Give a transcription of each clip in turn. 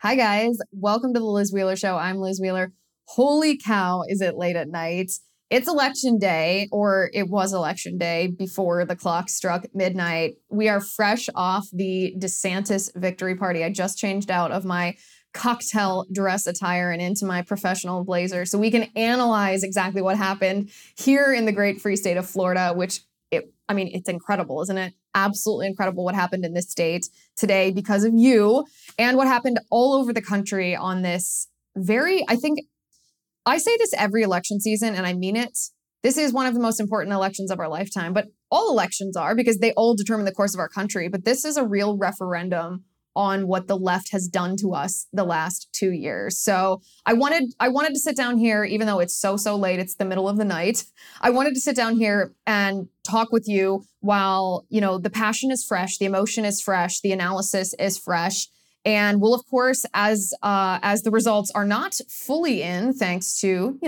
Hi, guys. Welcome to The Liz Wheeler Show. I'm Liz Wheeler. Holy cow, is it late at night? It's election day, or it was election day before the clock struck midnight. We are fresh off the DeSantis victory party. I just changed out of my cocktail dress attire and into my professional blazer so we can analyze exactly what happened here in the great free state of Florida, which, it's incredible, isn't it? Absolutely incredible what happened in this state today because of you and what happened all over the country on this very, I say this every election season and I mean it. This is one of the most important elections of our lifetime, but all elections are because they all determine the course of our country. But this is a real referendum on what the left has done to us the last 2 years. So I wanted to sit down here, even though it's so late, it's the middle of the night. I wanted to sit down here and talk with you while, the passion is fresh, the emotion is fresh, the analysis is fresh. And we'll, of course, as the results are not fully in, thanks to,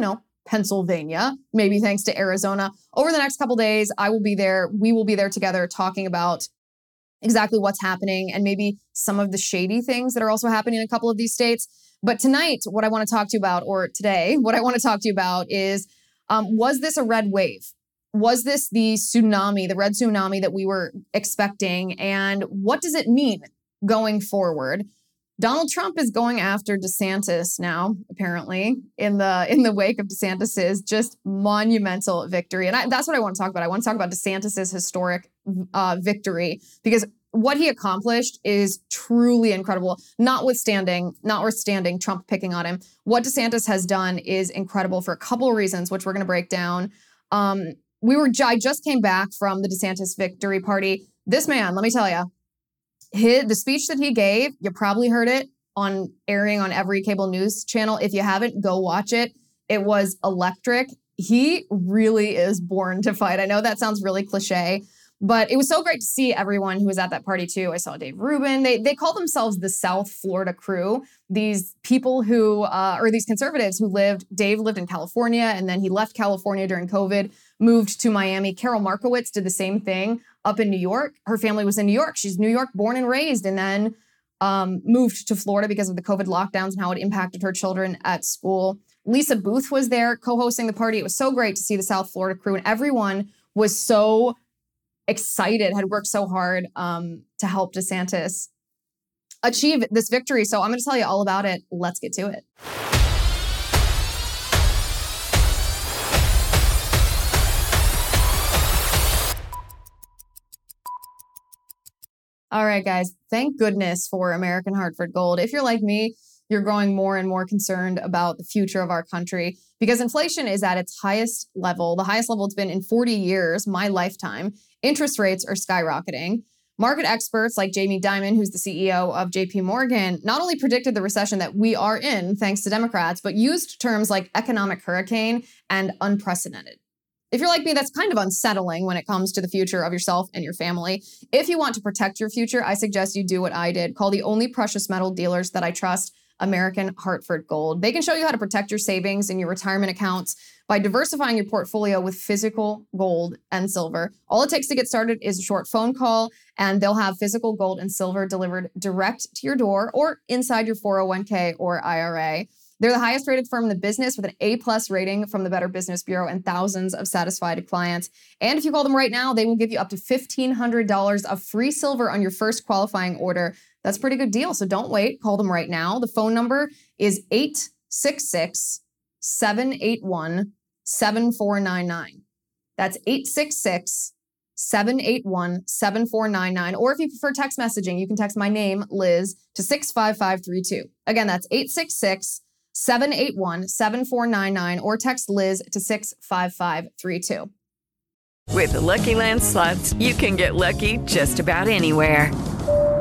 Pennsylvania, maybe thanks to Arizona, over the next couple of days, I will be there. We will be there together talking about exactly what's happening and maybe some of the shady things that are also happening in a couple of these states. But tonight, what I want to talk to you about is, was this a red wave? Was this the tsunami, the red tsunami that we were expecting? And what does it mean going forward? Donald Trump is going after DeSantis now, apparently, in the wake of DeSantis's just monumental victory. And that's what I want to talk about. I want to talk about DeSantis's historic victory, because what he accomplished is truly incredible, notwithstanding Trump picking on him. What DeSantis has done is incredible for a couple of reasons, which we're going to break down. I just came back from the DeSantis victory party. This man, let me tell you, the speech that he gave, you probably heard it on airing on every cable news channel. If you haven't, go watch it. It was electric. He really is born to fight. I know that sounds really cliche, but it was so great to see everyone who was at that party too. I saw Dave Rubin. They call themselves the South Florida crew. These people who, or these conservatives who Dave lived in California, and then he left California during COVID, moved to Miami. Carol Markowitz did the same thing up in New York. Her family was in New York. She's New York born and raised, and then moved to Florida because of the COVID lockdowns and how it impacted her children at school. Lisa Booth was there co-hosting the party. It was so great to see the South Florida crew, and everyone was so excited, had worked so hard to help DeSantis achieve this victory. So I'm going to tell you all about it. Let's get to it. All right, guys, thank goodness for American Hartford Gold. If you're like me, you're growing more and more concerned about the future of our country because inflation is at its highest level, the highest level it's been in 40 years, my lifetime. Interest rates are skyrocketing. Market experts like Jamie Dimon, who's the CEO of J.P. Morgan, not only predicted the recession that we are in, thanks to Democrats, but used terms like economic hurricane and unprecedented. If you're like me, that's kind of unsettling when it comes to the future of yourself and your family. If you want to protect your future, I suggest you do what I did. Call the only precious metal dealers that I trust, American Hartford Gold. They can show you how to protect your savings and your retirement accounts by diversifying your portfolio with physical gold and silver. All it takes to get started is a short phone call, and they'll have physical gold and silver delivered direct to your door or inside your 401k or IRA. They're the highest rated firm in the business with an A+ rating from the Better Business Bureau and thousands of satisfied clients. And if you call them right now, they will give you up to $1,500 of free silver on your first qualifying order. That's a pretty good deal. So don't wait. Call them right now. The phone number is 866-781-7499. That's 866-781-7499. Or if you prefer text messaging, you can text my name, Liz, to 65532. Again, that's 866-781-7499 or text Liz to 65532. With the Lucky Land Slots, you can get lucky just about anywhere.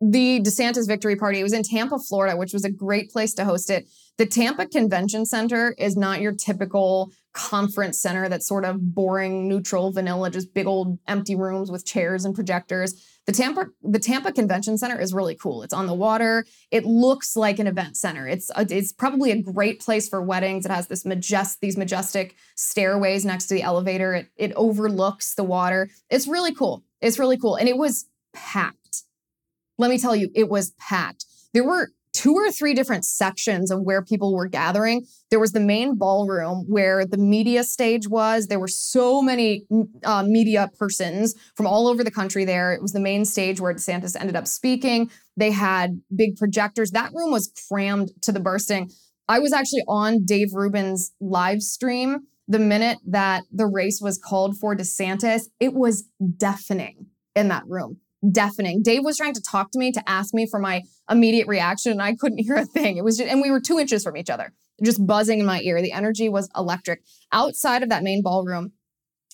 the DeSantis victory party. It was in Tampa, Florida, which was a great place to host it. The Tampa Convention Center is not your typical conference center that's sort of boring, neutral, vanilla, just big old empty rooms with chairs and projectors. The Tampa Convention Center is really cool. It's on the water. It looks like an event center. It's probably a great place for weddings. It has these majestic stairways next to the elevator. It overlooks the water. It's really cool. And it was packed. Let me tell you, it was packed. There were 2 or 3 different sections of where people were gathering. There was the main ballroom where the media stage was. There were so many media persons from all over the country there. It was the main stage where DeSantis ended up speaking. They had big projectors. That room was crammed to the bursting. I was actually on Dave Rubin's live stream the minute that the race was called for DeSantis. It was deafening in that room. Deafening. Dave was trying to talk to me to ask me for my immediate reaction, and I couldn't hear a thing. It was just, and we were 2 inches from each other, just buzzing in my ear. The energy was electric. Outside of that main ballroom,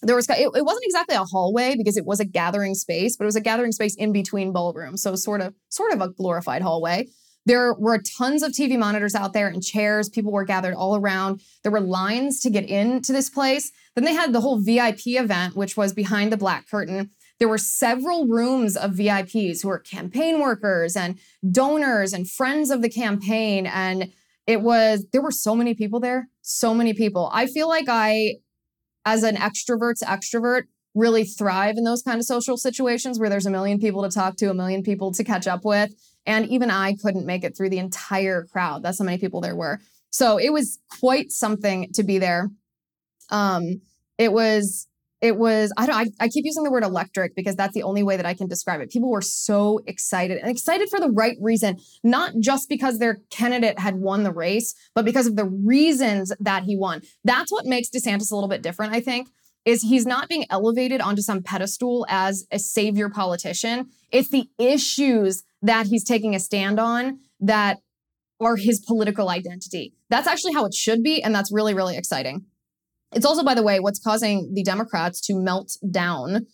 it wasn't exactly a hallway because it was a gathering space, but it was a gathering space in between ballrooms, so sort of a glorified hallway. There were tons of TV monitors out there and chairs. People were gathered all around. There were lines to get into this place. Then they had the whole VIP event, which was behind the black curtain. There were several rooms of VIPs who were campaign workers and donors and friends of the campaign. And there were so many people there, so many people. I feel like I, as an extrovert's extrovert, really thrive in those kind of social situations where there's a million people to talk to, a million people to catch up with. And even I couldn't make it through the entire crowd. That's how many people there were. So it was quite something to be there. I keep using the word electric because that's the only way that I can describe it. People were so excited, and excited for the right reason, not just because their candidate had won the race, but because of the reasons that he won. That's what makes DeSantis a little bit different, I think, is he's not being elevated onto some pedestal as a savior politician. It's the issues that he's taking a stand on that are his political identity. That's actually how it should be, and that's really, really exciting. It's also, by the way, what's causing the Democrats to melt down.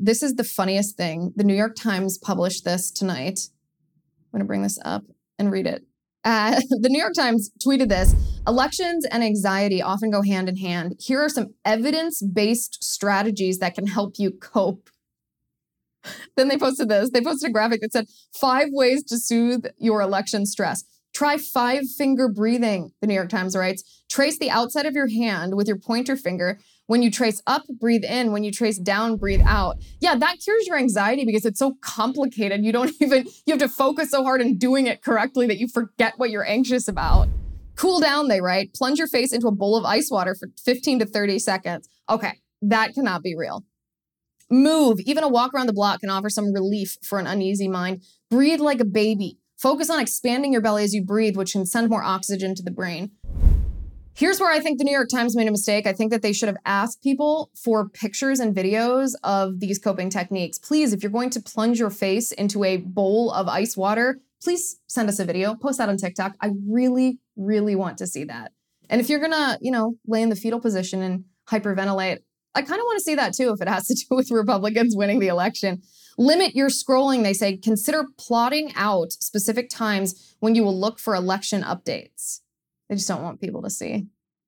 This is the funniest thing. The New York Times published this tonight. I'm going to bring this up and read it. The New York Times tweeted this. Elections and anxiety often go hand in hand. Here are some evidence-based strategies that can help you cope. Then they posted this. They posted a graphic that said 5 ways to soothe your election stress. Try 5-finger breathing, the New York Times writes. Trace the outside of your hand with your pointer finger. When you trace up, breathe in. When you trace down, breathe out. Yeah, that cures your anxiety because it's so complicated. You have to focus so hard on doing it correctly that you forget what you're anxious about. Cool down, they write. Plunge your face into a bowl of ice water for 15 to 30 seconds. Okay, that cannot be real. Move. Even a walk around the block can offer some relief for an uneasy mind. Breathe like a baby. Focus on expanding your belly as you breathe, which can send more oxygen to the brain. Here's where I think the New York Times made a mistake. I think that they should have asked people for pictures and videos of these coping techniques. Please, if you're going to plunge your face into a bowl of ice water, please send us a video. Post that on TikTok. I really, really want to see that. And if you're going to, lay in the fetal position and hyperventilate, I kind of want to see that too if it has to do with Republicans winning the election. Limit your scrolling, they say. Consider plotting out specific times when you will look for election updates. They just don't want people to see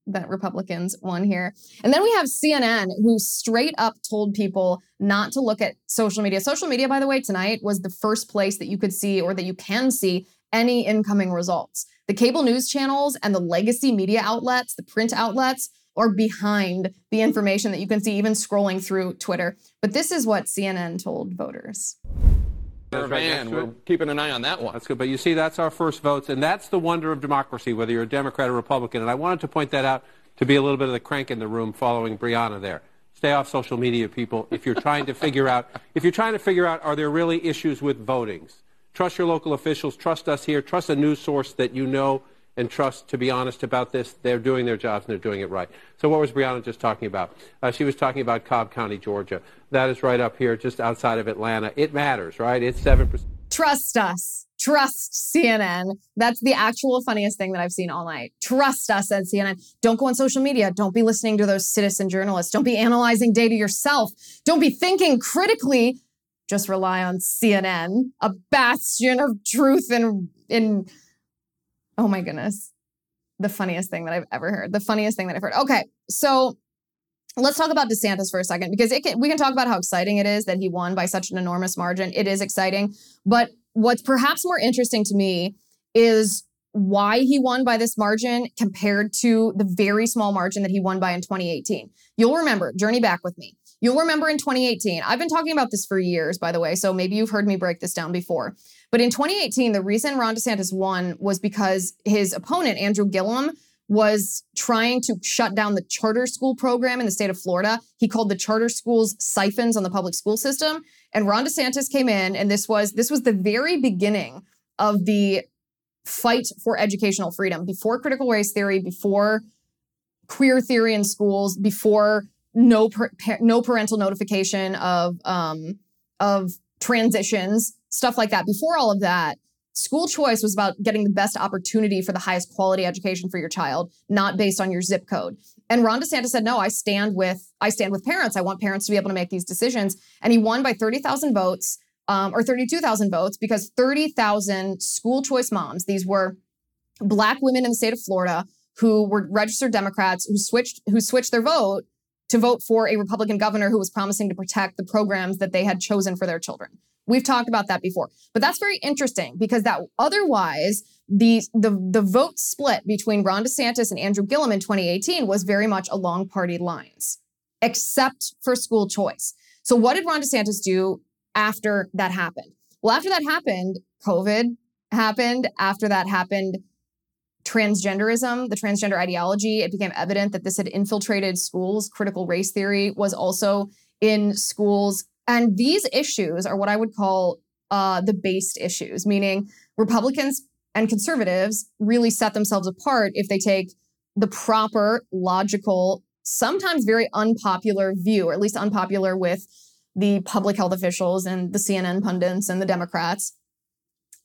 that Republicans won here. And then we have CNN, who straight up told people not to look at social media. Social media, by the way, tonight was the first place that you could see, or that you can see, any incoming results. The cable news channels and the legacy media outlets, the print outlets, are behind the information that you can see even scrolling through Twitter. But this is what CNN told voters. Man, we're keeping an eye on that one. That's good. But you see, that's our first votes. And that's the wonder of democracy, whether you're a Democrat or Republican. And I wanted to point that out to be a little bit of the crank in the room following Brianna there. Stay off social media, people, if you're trying to figure out, are there really issues with votings? Trust your local officials. Trust us here. Trust a news source that you know and trust, to be honest about this. They're doing their jobs and they're doing it right. So what was Brianna just talking about? She was talking about Cobb County, Georgia. That is right up here, just outside of Atlanta. It matters, right? It's 7%. Trust us. Trust CNN. That's the actual funniest thing that I've seen all night. Trust us at CNN. Don't go on social media. Don't be listening to those citizen journalists. Don't be analyzing data yourself. Don't be thinking critically. Just rely on CNN, a bastion of truth and oh my goodness, the funniest thing that I've ever heard. The funniest thing that I've heard. Okay, so let's talk about DeSantis for a second, because we can talk about how exciting it is that he won by such an enormous margin. It is exciting. But what's perhaps more interesting to me is why he won by this margin compared to the very small margin that he won by in 2018. You'll remember, journey back with me. You'll remember in 2018, I've been talking about this for years, by the way, so maybe you've heard me break this down before. But in 2018, the reason Ron DeSantis won was because his opponent, Andrew Gillum, was trying to shut down the charter school program in the state of Florida. He called the charter schools siphons on the public school system. And Ron DeSantis came in, and this was the very beginning of the fight for educational freedom, before critical race theory, before queer theory in schools, before no parental notification of transitions, stuff like that. Before all of that, school choice was about getting the best opportunity for the highest quality education for your child, not based on your zip code. And Ron DeSantis said, no, I stand with parents. I want parents to be able to make these decisions. And he won by 30,000 votes or 32,000 votes, because 30,000 school choice moms, these were Black women in the state of Florida who were registered Democrats who switched their vote to vote for a Republican governor who was promising to protect the programs that they had chosen for their children. We've talked about that before, but that's very interesting, because that otherwise the vote split between Ron DeSantis and Andrew Gillum in 2018 was very much along party lines, except for school choice. So what did Ron DeSantis do after that happened? Well, after that happened, COVID happened. After that happened, transgenderism, the transgender ideology, it became evident that this had infiltrated schools. Critical race theory was also in schools. And these issues are what I would call the based issues, meaning Republicans and conservatives really set themselves apart if they take the proper, logical, sometimes very unpopular view, or at least unpopular with the public health officials and the CNN pundits and the Democrats.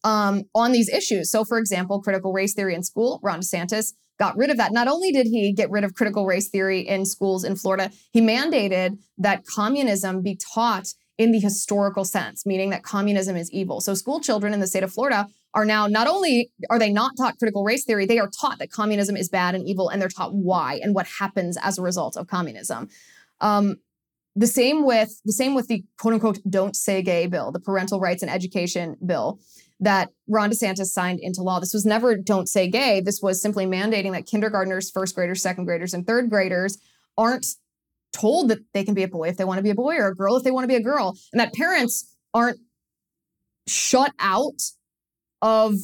On these issues. So, for example, critical race theory in school, Ron DeSantis got rid of that. Not only did he get rid of critical race theory in schools in Florida, he mandated that communism be taught in the historical sense, meaning that communism is evil. So school children in the state of Florida are now, not only are they not taught critical race theory, they are taught that communism is bad and evil, and they're taught why and what happens as a result of communism. The same with the quote unquote don't say gay bill, the parental rights and education bill that Ron DeSantis signed into law. This was never don't say gay. This was simply mandating that kindergartners, first graders, second graders, and third graders aren't told that they can be a boy if they want to be a boy, or a girl if they want to be a girl, and that parents aren't shut out of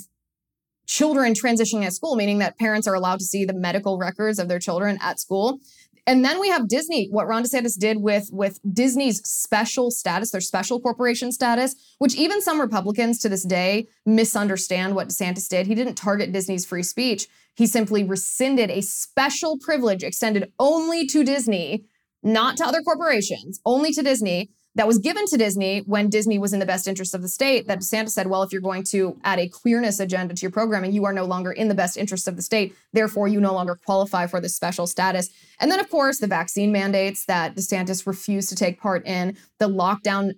children transitioning at school, meaning that parents are allowed to see the medical records of their children at school. And then we have Disney, what Ron DeSantis did with Disney's special status, their special corporation status, which even some Republicans to this day misunderstand what DeSantis did. He didn't target Disney's free speech. He simply rescinded a special privilege extended only to Disney, not to other corporations, only to Disney, that was given to Disney when Disney was in the best interest of the state, that DeSantis said, well, if you're going to add a queerness agenda to your programming, you are no longer in the best interest of the state. Therefore, you no longer qualify for this special status. And then, of course, the vaccine mandates that DeSantis refused to take part in, the lockdown,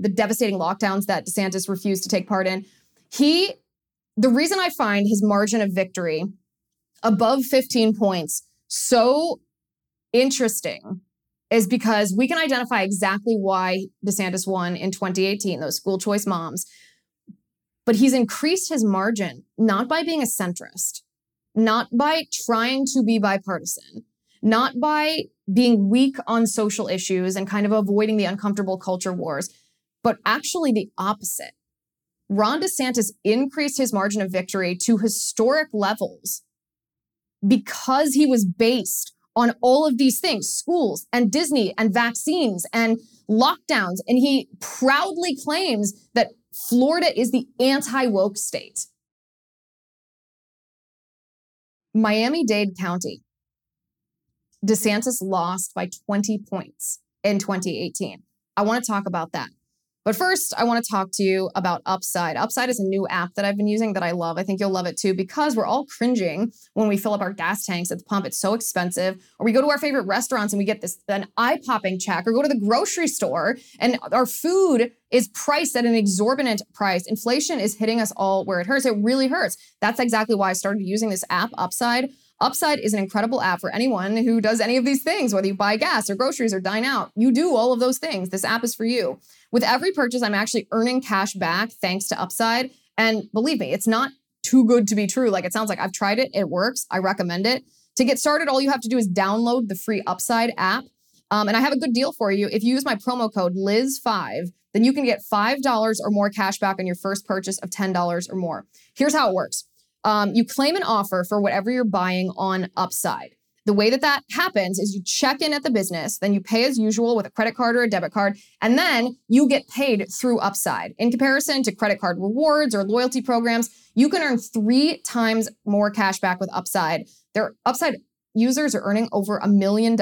the devastating lockdowns that DeSantis refused to take part in. The reason I find his margin of victory above 15 points so interesting is because we can identify exactly why DeSantis won in 2018, those school choice moms. But he's increased his margin, not by being a centrist, not by trying to be bipartisan, not by being weak on social issues and kind of avoiding the uncomfortable culture wars, but actually the opposite. Ron DeSantis increased his margin of victory to historic levels because he was based on all of these things, schools and Disney and vaccines and lockdowns. And he proudly claims that Florida is the anti-woke state. Miami-Dade County, DeSantis lost by 20 points in 2018. I want to talk about that. But first, I want to talk to you about Upside. Upside is a new app that I've been using that I love. I think you'll love it too, because we're all cringing when we fill up our gas tanks at the pump. It's so expensive. Or we go to our favorite restaurants and we get this an eye-popping check, or go to the grocery store and our food is priced at an exorbitant price. Inflation is hitting us all where it hurts. It really hurts. That's exactly why I started using this app, Upside. Upside is an incredible app for anyone who does any of these things, whether you buy gas or groceries or dine out. You do all of those things. This app is for you. With every purchase, I'm actually earning cash back thanks to Upside. And believe me, it's not too good to be true. Like it sounds like I've tried it. It works. I recommend it. To get started, all you have to do is download the free Upside app. And I have a good deal for you. If you use my promo code LIZ5, then you can get $5 or more cash back on your first purchase of $10 or more. Here's how it works. You claim an offer for whatever you're buying on Upside. The way that that happens is you check in at the business, then you pay as usual with a credit card or a debit card, and then you get paid through Upside. In comparison to credit card rewards or loyalty programs, you can earn 3 times more cash back with Upside. Their Upside users are earning over $1 million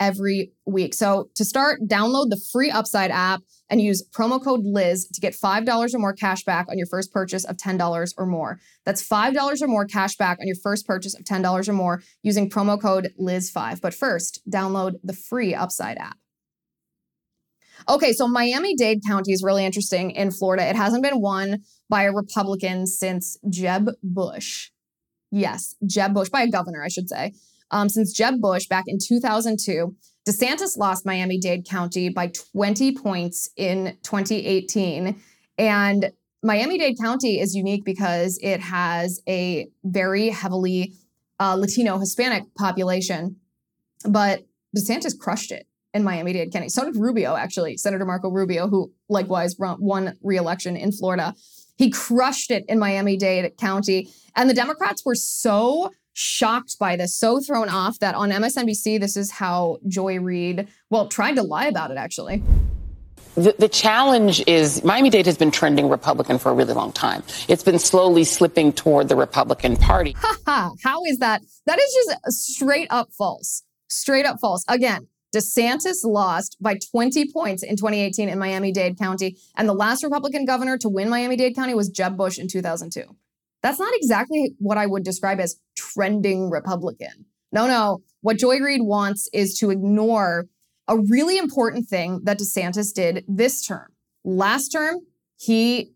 every week. So to start, download the free Upside app and use promo code LIZ to get $5 or more cash back on your first purchase of $10 or more. That's $5 or more cash back on your first purchase of $10 or more using promo code LIZ5. But first, download the free Upside app. Okay, so Miami-Dade County is really interesting in Florida. It hasn't been won by a Republican since Jeb Bush. Yes, Jeb Bush, by a governor, I should say. Since Jeb Bush back in 2002, DeSantis lost Miami-Dade County by 20 points in 2018. And Miami-Dade County is unique because it has a very heavily Latino Hispanic population. But DeSantis crushed it in Miami-Dade County. So did Rubio, actually, Senator Marco Rubio, who likewise won re-election in Florida. He crushed it in Miami-Dade County. And the Democrats were so shocked by this, so thrown off, that on MSNBC, this is how Joy Reid, well, tried to lie about it, actually. The challenge is Miami-Dade has been trending Republican for a really long time. It's been slowly slipping toward the Republican Party. How is that? That is just straight up false. Straight up false. Again, DeSantis lost by 20 points in 2018 in Miami-Dade County. And the last Republican governor to win Miami-Dade County was Jeb Bush in 2002. That's not exactly what I would describe as trending Republican. No. What Joy Reid wants is to ignore a really important thing that DeSantis did this term. Last term, he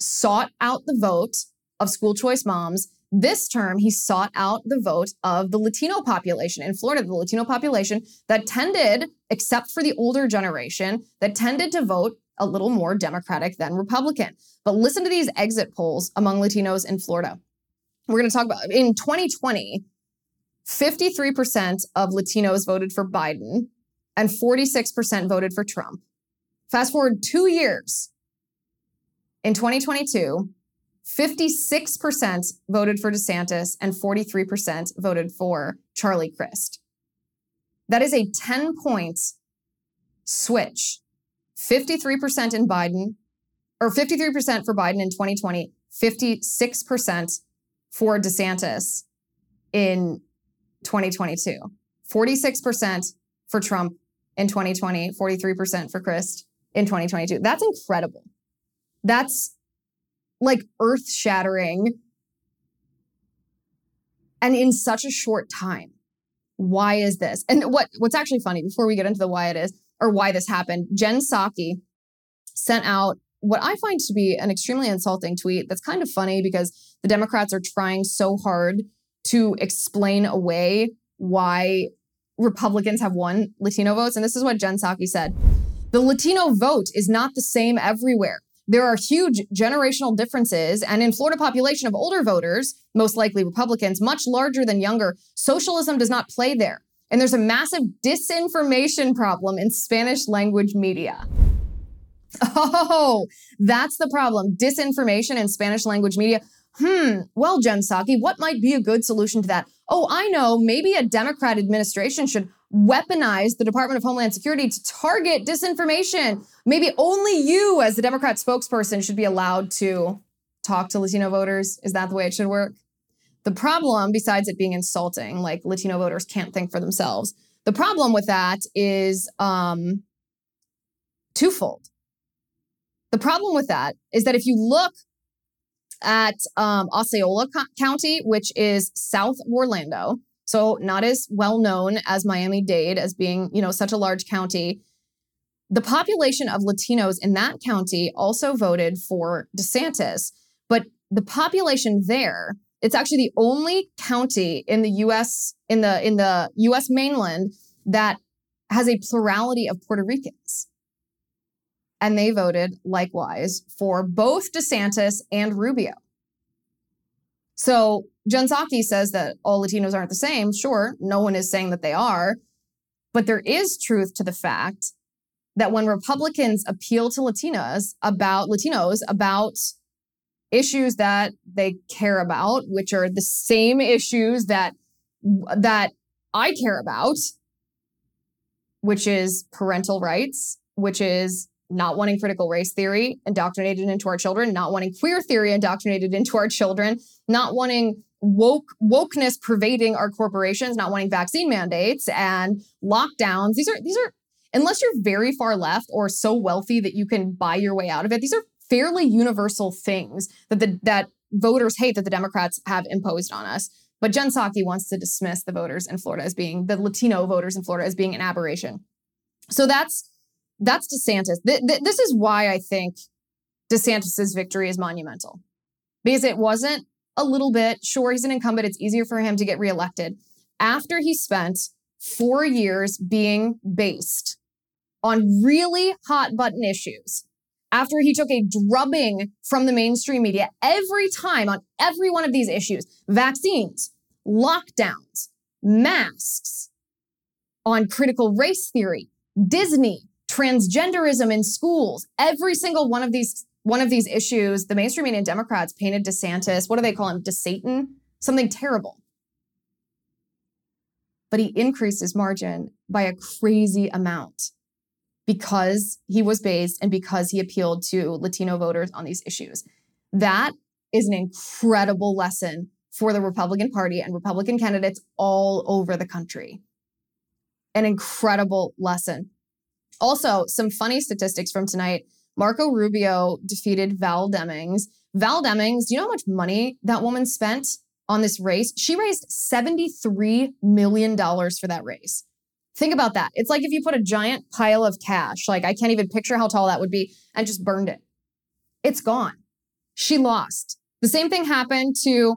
sought out the vote of school choice moms. This term, he sought out the vote of the Latino population in Florida, the Latino population that tended, except for the older generation, that tended to vote a little more Democratic than Republican. But listen to these exit polls among Latinos in Florida. We're going to talk about, in 2020, 53% of Latinos voted for Biden and 46% voted for Trump. Fast forward 2 years. In 2022, 56% voted for DeSantis and 43% voted for Charlie Crist. That is a 10-point switch. 53% in Biden, or 53% for Biden in 2020, 56% for DeSantis in 2022, 46% for Trump in 2020, 43% for Crist in 2022. That's incredible. That's like earth-shattering. And in such a short time, why is this? And what's actually funny, before we get into the why it is, or why this happened, Jen Psaki sent out what I find to be an extremely insulting tweet that's kind of funny because the Democrats are trying so hard to explain away why Republicans have won Latino votes. And this is what Jen Psaki said. The Latino vote is not the same everywhere. There are huge generational differences, and in Florida population of older voters, most likely Republicans, much larger than younger, socialism does not play there. And there's a massive disinformation problem in Spanish language media. Oh, that's the problem. Disinformation in Spanish language media. Well, Jen Psaki, what might be a good solution to that? Oh, I know, maybe a Democrat administration should weaponize the Department of Homeland Security to target disinformation. Maybe only you as the Democrat spokesperson should be allowed to talk to Latino voters. Is that the way it should work? The problem, besides it being insulting, like Latino voters can't think for themselves, the problem with that is twofold. The problem with that is that if you look at Osceola County, which is south of Orlando, so not as well known as Miami-Dade as being, you know, such a large county, the population of Latinos in that county also voted for DeSantis, but the population there, it's actually the only county in the U.S. in the U.S. mainland that has a plurality of Puerto Ricans. And they voted likewise for both DeSantis and Rubio. So Jen Psaki says that all Latinos aren't the same. Sure, no one is saying that they are. But there is truth to the fact that when Republicans appeal to Latinos about issues that they care about, which are the same issues that I care about, which is parental rights, which is not wanting critical race theory indoctrinated into our children, not wanting queer theory indoctrinated into our children, not wanting wokeness pervading our corporations, not wanting vaccine mandates and lockdowns. These are, unless you're very far left or so wealthy that you can buy your way out of it, these are fairly universal things that voters hate that the Democrats have imposed on us. But Jen Psaki wants to dismiss the voters in Florida as being, the Latino voters in Florida as being an aberration. So that's DeSantis. This is why I think DeSantis's victory is monumental, because it wasn't a little bit. Sure, he's an incumbent. It's easier for him to get reelected after he spent 4 years being based on really hot button issues. After he took a drubbing from the mainstream media every time on every one of these issues, vaccines, lockdowns, masks, on critical race theory, Disney, transgenderism in schools, every single one of these issues, the mainstream media and Democrats painted DeSantis, what do they call him, DeSatan? Something terrible. But he increased his margin by a crazy amount, because he was based and because he appealed to Latino voters on these issues. That is an incredible lesson for the Republican Party and Republican candidates all over the country. An incredible lesson. Also, some funny statistics from tonight. Marco Rubio defeated Val Demings. Val Demings, do you know how much money that woman spent on this race? She raised $73 million for that race. Think about that. It's like if you put a giant pile of cash, like I can't even picture how tall that would be, and just burned it. It's gone. She lost. The same thing happened to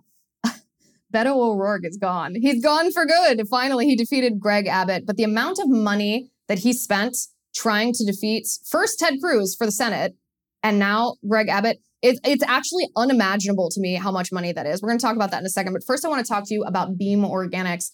Beto O'Rourke is gone. He's gone for good. Finally, he defeated Greg Abbott. But the amount of money that he spent trying to defeat first Ted Cruz for the Senate and now Greg Abbott, it's actually unimaginable to me how much money that is. We're going to talk about that in a second. But first, I want to talk to you about Beam Organics.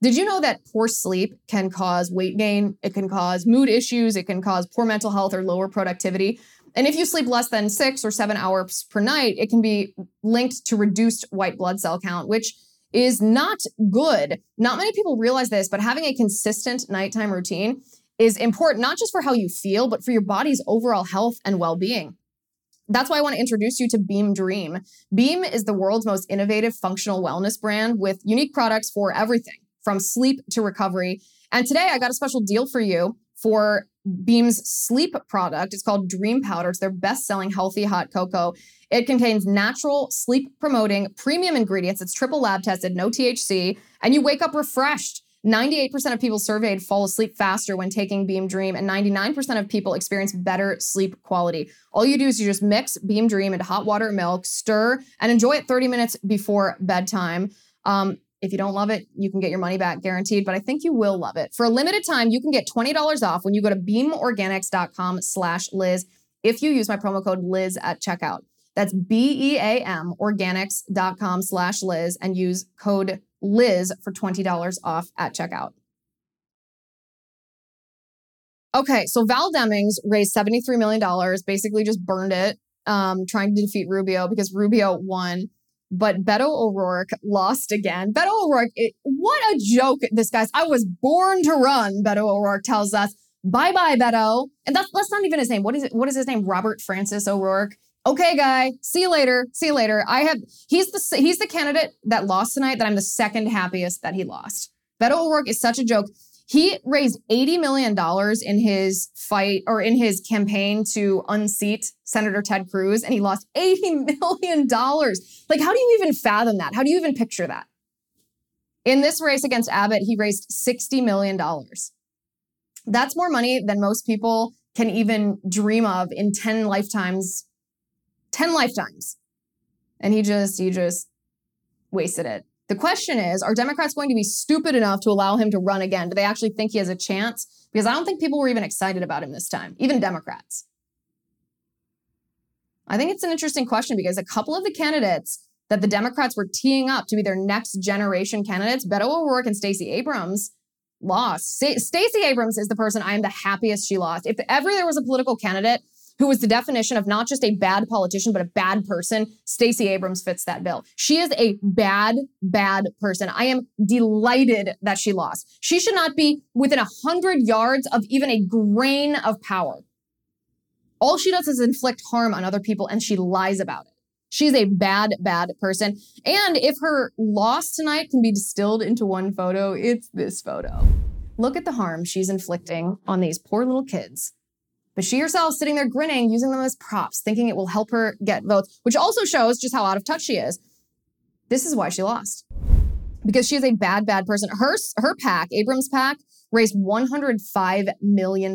Did you know that poor sleep can cause weight gain? It can cause mood issues. It can cause poor mental health or lower productivity. And if you sleep less than 6 or 7 hours per night, it can be linked to reduced white blood cell count, which is not good. Not many people realize this, but having a consistent nighttime routine is important, not just for how you feel, but for your body's overall health and well-being. That's why I want to introduce you to Beam Dream. Beam is the world's most innovative functional wellness brand with unique products for everything, from sleep to recovery. And today I got a special deal for you for Beam's sleep product. It's called Dream Powder. It's their best-selling healthy hot cocoa. It contains natural sleep-promoting premium ingredients. It's triple lab tested, no THC, and you wake up refreshed. 98% of people surveyed fall asleep faster when taking Beam Dream, and 99% of people experience better sleep quality. All you do is you just mix Beam Dream into hot water and milk, stir, and enjoy it 30 minutes before bedtime. If you don't love it, you can get your money back guaranteed, but I think you will love it. For a limited time, you can get $20 off when you go to beamorganics.com/Liz if you use my promo code Liz at checkout. That's BEAM organics.com/Liz and use code Liz for $20 off at checkout. Okay, so Val Demings raised $73 million, basically just burned it, trying to defeat Rubio because Rubio won. But Beto O'Rourke lost again. Beto O'Rourke, what a joke this guy's. I was born to run, Beto O'Rourke tells us. Bye-bye, Beto. And that's not even his name. What is it? What is his name? Robert Francis O'Rourke. Okay, guy. See you later. See you later. He's the candidate that lost tonight that I'm the second happiest that he lost. Beto O'Rourke is such a joke. He raised $80 million in his fight or in his campaign to unseat Senator Ted Cruz, and he lost $80 million. Like, how do you even fathom that? How do you even picture that? In this race against Abbott, he raised $60 million. That's more money than most people can even dream of in 10 lifetimes. 10 lifetimes. And he just wasted it. The question is, are Democrats going to be stupid enough to allow him to run again? Do they actually think he has a chance? Because I don't think people were even excited about him this time, even Democrats. I think it's an interesting question because a couple of the candidates that the Democrats were teeing up to be their next generation candidates, Beto O'Rourke and Stacey Abrams, lost. Stacey Abrams is the person I am the happiest she lost. If ever there was a political candidate who was the definition of not just a bad politician, but a bad person, Stacey Abrams fits that bill. She is a bad, bad person. I am delighted that she lost. She should not be within 100 yards of even a grain of power. All she does is inflict harm on other people, and she lies about it. She's a bad, bad person. And if her loss tonight can be distilled into one photo, it's this photo. Look at the harm she's inflicting on these poor little kids. But she herself sitting there grinning, using them as props, thinking it will help her get votes, which also shows just how out of touch she is. This is why she lost. Because she is a bad, bad person. Her pack, Abrams' pack, raised $105 million.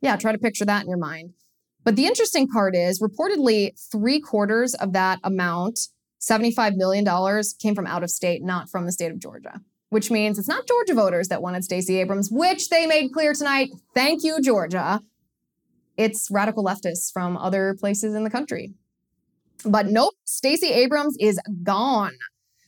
Yeah, try to picture that in your mind. But the interesting part is, reportedly, 3/4 of that amount, $75 million, came from out of state, not from the state of Georgia. Which means it's not Georgia voters that wanted Stacey Abrams, which they made clear tonight. Thank you, Georgia. It's radical leftists from other places in the country. But nope, Stacey Abrams is gone.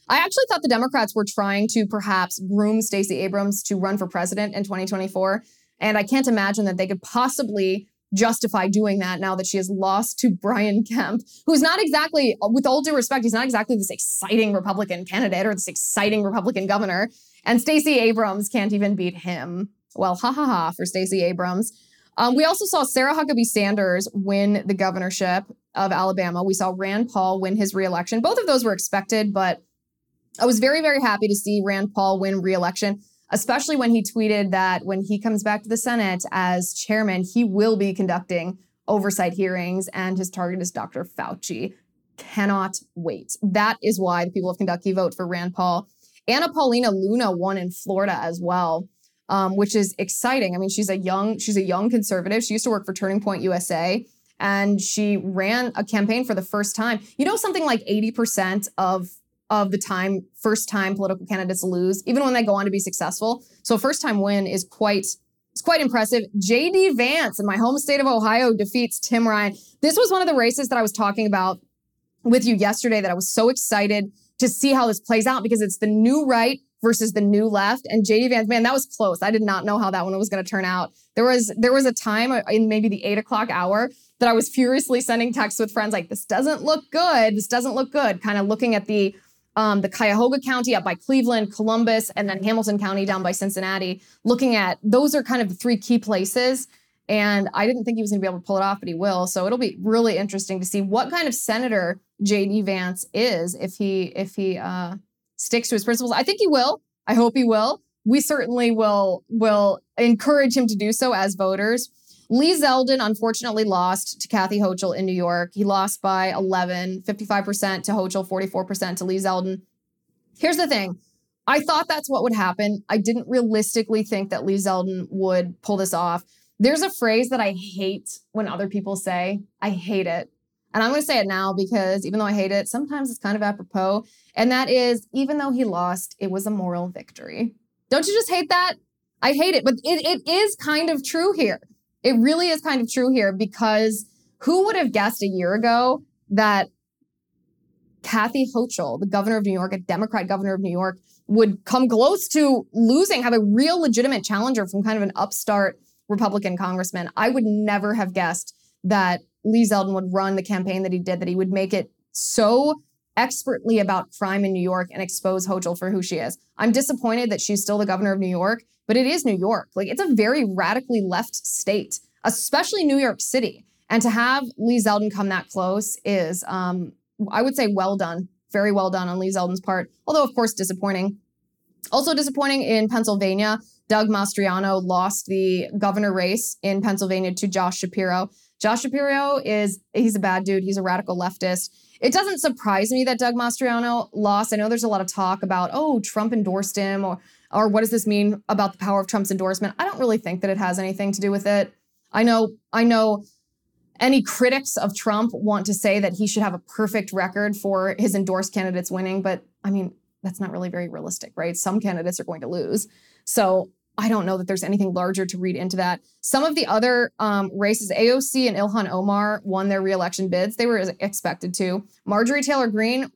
I actually thought the Democrats were trying to perhaps groom Stacey Abrams to run for president in 2024. And I can't imagine that they could possibly justify doing that now that she has lost to Brian Kemp, who's not exactly, with all due respect, he's not exactly this exciting Republican candidate or this exciting Republican governor. And Stacey Abrams can't even beat him. Well, ha ha ha for Stacey Abrams. We also saw Sarah Huckabee Sanders win the governorship of Alabama. We saw Rand Paul win his reelection. Both of those were expected, but I was very, very happy to see Rand Paul win reelection. Especially when he tweeted that when he comes back to the Senate as chairman, he will be conducting oversight hearings and his target is Dr. Fauci. Cannot wait. That is why the people of Kentucky vote for Rand Paul. Ana Paulina Luna won in Florida as well, which is exciting. I mean, she's a young conservative. She used to work for Turning Point USA and she ran a campaign for the first time. You know, something like 80% of the time, first-time political candidates lose, even when they go on to be successful. So a first-time win is quite impressive. J.D. Vance in my home state of Ohio defeats Tim Ryan. This was one of the races that I was talking about with you yesterday that I was so excited to see how this plays out because it's the new right versus the new left. And J.D. Vance, man, that was close. I did not know how that one was going to turn out. There was a time in maybe the 8 o'clock hour that I was furiously sending texts with friends like, this doesn't look good. This doesn't look good. Kind of looking at the Cuyahoga County up by Cleveland, Columbus, and then Hamilton County down by Cincinnati, looking at those are kind of the three key places. And I didn't think he was going to be able to pull it off, but he will. So it'll be really interesting to see what kind of senator J.D. Vance is if he sticks to his principles. I think he will. I hope he will. We certainly will encourage him to do so as voters. Lee Zeldin, unfortunately, lost to Kathy Hochul in New York. He lost by 11, 55% to Hochul, 44% to Lee Zeldin. Here's the thing. I thought that's what would happen. I didn't realistically think that Lee Zeldin would pull this off. There's a phrase that I hate when other people say. I hate it. And I'm going to say it now because even though I hate it, sometimes it's kind of apropos. And that is, even though he lost, it was a moral victory. Don't you just hate that? I hate it. But it is kind of true here. It really is kind of true here because who would have guessed a year ago that Kathy Hochul, the governor of New York, a Democrat governor of New York, would come close to losing, have a real legitimate challenger from kind of an upstart Republican congressman. I would never have guessed that Lee Zeldin would run the campaign that he did, that he would make it so expertly about crime in New York and expose Hochul for who she is. I'm disappointed that she's still the governor of New York, but it is New York. Like, it's a very radically left state, especially New York City. And to have Lee Zeldin come that close is, I would say, well done. Very well done on Lee Zeldin's part, although, of course, disappointing. Also disappointing in Pennsylvania, Doug Mastriano lost the governor race in Pennsylvania to Josh Shapiro. Josh Shapiro he's a bad dude. He's a radical leftist. It doesn't surprise me that Doug Mastriano lost. I know there's a lot of talk about, oh, Trump endorsed him, or what does this mean about the power of Trump's endorsement? I don't really think that it has anything to do with it. I know. Any critics of Trump want to say that he should have a perfect record for his endorsed candidates winning, but I mean, that's not really very realistic, right? Some candidates are going to lose. So I don't know that there's anything larger to read into that. Some of the other races, AOC and Ilhan Omar won their reelection bids. They were expected to. Marjorie Taylor Greene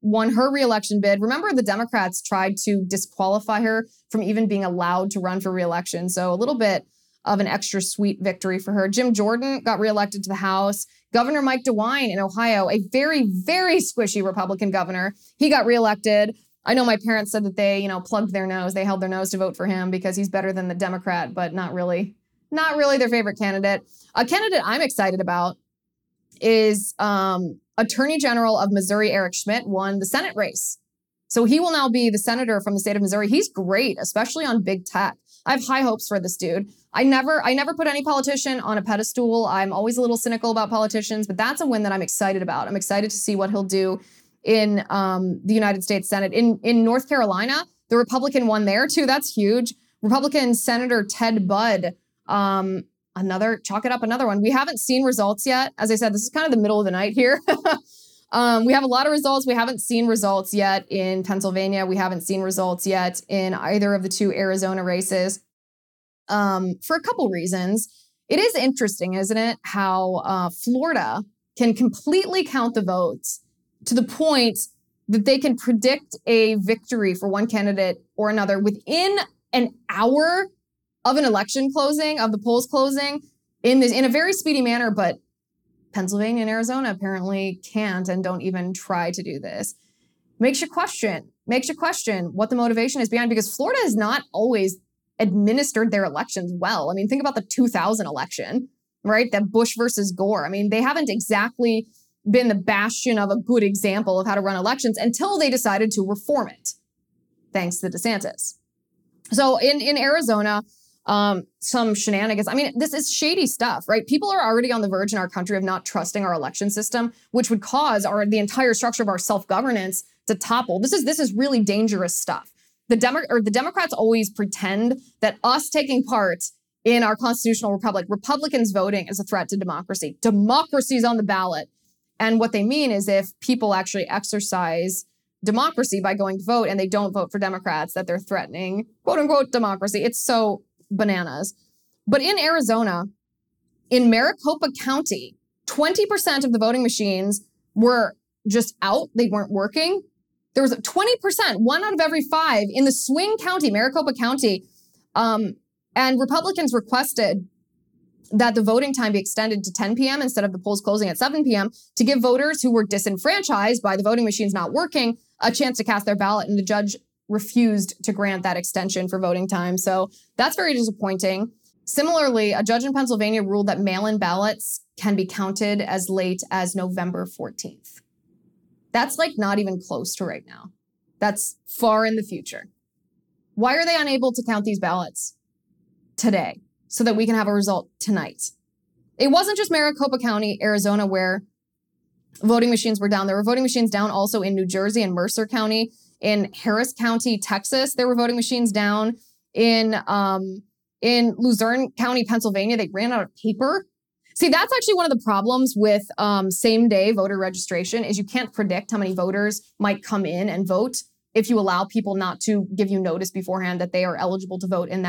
won her reelection bid. Remember, the Democrats tried to disqualify her from even being allowed to run for reelection. So a little bit of an extra sweet victory for her. Jim Jordan got reelected to the House. Governor Mike DeWine in Ohio, a very, very squishy Republican governor, he got reelected. I know my parents said that they, plugged their nose. They held their nose to vote for him because he's better than the Democrat, but not really their favorite candidate. A candidate I'm excited about is Attorney General of Missouri Eric Schmidt won the Senate race. So he will now be the senator from the state of Missouri. He's great, especially on big tech. I have high hopes for this dude. I never put any politician on a pedestal. I'm always a little cynical about politicians, but that's a win that I'm excited about. I'm excited to see what he'll do in the United States Senate. In North Carolina, the Republican won there too. That's huge. Republican Senator Ted Budd, another one. We haven't seen results yet. As I said, this is kind of the middle of the night here. We have a lot of results. We haven't seen results yet in Pennsylvania. We haven't seen results yet in either of the two Arizona races for a couple reasons. It is interesting, isn't it, how Florida can completely count the votes to the point that they can predict a victory for one candidate or another within an hour of an election closing, of the polls closing, in a very speedy manner, but Pennsylvania and Arizona apparently can't and don't even try to do this. Makes you question what the motivation is behind, because Florida has not always administered their elections well. I mean, think about the 2000 election, right? The Bush versus Gore. I mean, they haven't exactly been the bastion of a good example of how to run elections until they decided to reform it, thanks to DeSantis. So in Arizona, some shenanigans. I mean, this is shady stuff, right? People are already on the verge in our country of not trusting our election system, which would cause the entire structure of our self-governance to topple. This is really dangerous stuff. The Democrats always pretend that us taking part in our constitutional republic, Republicans voting, is a threat to democracy. Democracy's on the ballot. And what they mean is if people actually exercise democracy by going to vote and they don't vote for Democrats, that they're threatening, quote unquote, democracy. It's so bananas. But in Arizona, in Maricopa County, 20% of the voting machines were just out. They weren't working. There was 20%, 1 out of every 5 in the swing county, Maricopa County. And Republicans requested that the voting time be extended to 10 p.m. instead of the polls closing at 7 p.m. to give voters who were disenfranchised by the voting machines not working a chance to cast their ballot. And the judge refused to grant that extension for voting time. So that's very disappointing. Similarly, a judge in Pennsylvania ruled that mail-in ballots can be counted as late as November 14th. That's like not even close to right now. That's far in the future. Why are they unable to count these ballots today so that we can have a result tonight? It wasn't just Maricopa County, Arizona, where voting machines were down. There were voting machines down also in New Jersey and Mercer County. In Harris County, Texas, there were voting machines down. In Luzerne County, Pennsylvania, they ran out of paper. See, that's actually one of the problems with same-day voter registration is you can't predict how many voters might come in and vote if you allow people not to give you notice beforehand that they are eligible to vote in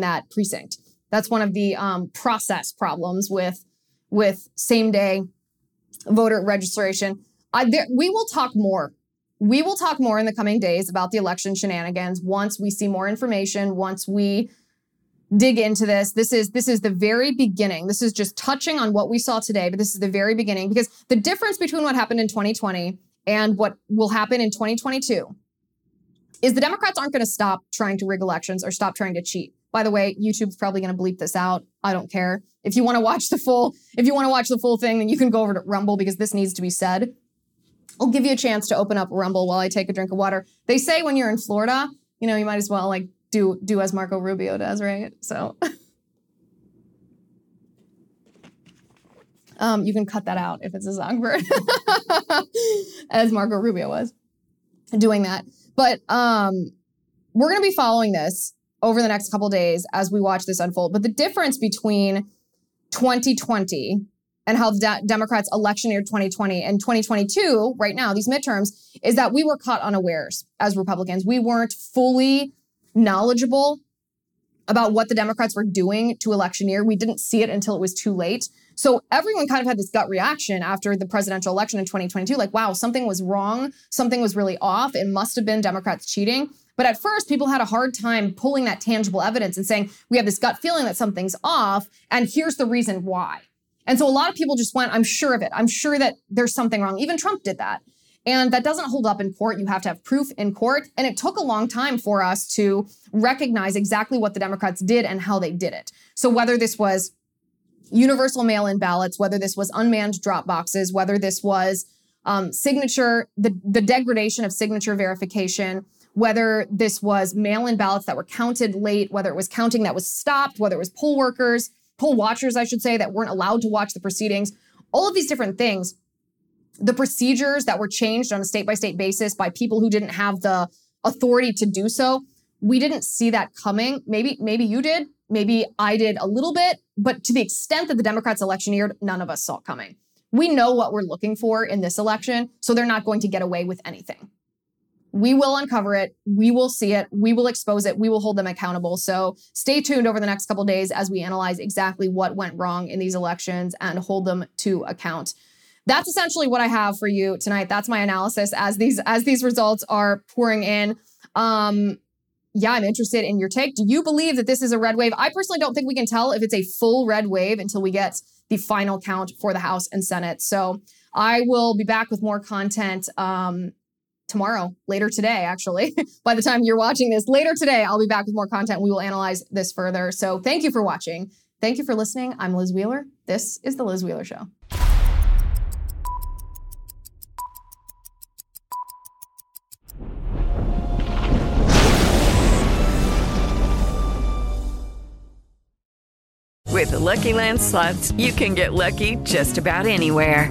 that precinct. That's one of the process problems with same-day voter registration. We will talk more in the coming days about the election shenanigans once we see more information, once we dig into this. This is the very beginning. This is just touching on what we saw today, but this is the very beginning, because the difference between what happened in 2020 and what will happen in 2022 is the Democrats aren't going to stop trying to rig elections or stop trying to cheat. By the way, YouTube's probably going to bleep this out. I don't care. If you want to watch the full thing, then you can go over to Rumble because this needs to be said. I'll give you a chance to open up Rumble while I take a drink of water. They say when you're in Florida, you know, you might as well like do as Marco Rubio does, right? So you can cut that out if it's a songbird, as Marco Rubio was doing that. But we're going to be following this over the next couple of days as we watch this unfold. But the difference between 2020 and how the Democrats electioneered 2020 and 2022 right now, these midterms, is that we were caught unawares as Republicans. We weren't fully knowledgeable about what the Democrats were doing to electioneer. We didn't see it until it was too late. So everyone kind of had this gut reaction after the presidential election in 2022, like, wow, something was wrong. Something was really off. It must have been Democrats cheating. But at first, people had a hard time pulling that tangible evidence and saying, we have this gut feeling that something's off, and here's the reason why. And so a lot of people just went, I'm sure of it. I'm sure that there's something wrong. Even Trump did that. And that doesn't hold up in court. You have to have proof in court. And it took a long time for us to recognize exactly what the Democrats did and how they did it. So whether this was universal mail-in ballots, whether this was unmanned drop boxes, whether this was the degradation of signature verification, whether this was mail-in ballots that were counted late, whether it was counting that was stopped, whether it was poll watchers, that weren't allowed to watch the proceedings, all of these different things, the procedures that were changed on a state-by-state basis by people who didn't have the authority to do so, we didn't see that coming. Maybe you did, maybe I did a little bit, but to the extent that the Democrats electioneered, none of us saw it coming. We know what we're looking for in this election, so they're not going to get away with anything. We will uncover it. We will see it. We will expose it. We will hold them accountable. So stay tuned over the next couple of days as we analyze exactly what went wrong in these elections and hold them to account. That's essentially what I have for you tonight. That's my analysis as these results are pouring in. Yeah, I'm interested in your take. Do you believe that this is a red wave? I personally don't think we can tell if it's a full red wave until we get the final count for the House and Senate. So I will be back with more content tomorrow, later today, actually. By the time you're watching this, later today, I'll be back with more content. We will analyze this further. So thank you for watching. Thank you for listening. I'm Liz Wheeler. This is The Liz Wheeler Show. With the Lucky Land Slots, you can get lucky just about anywhere.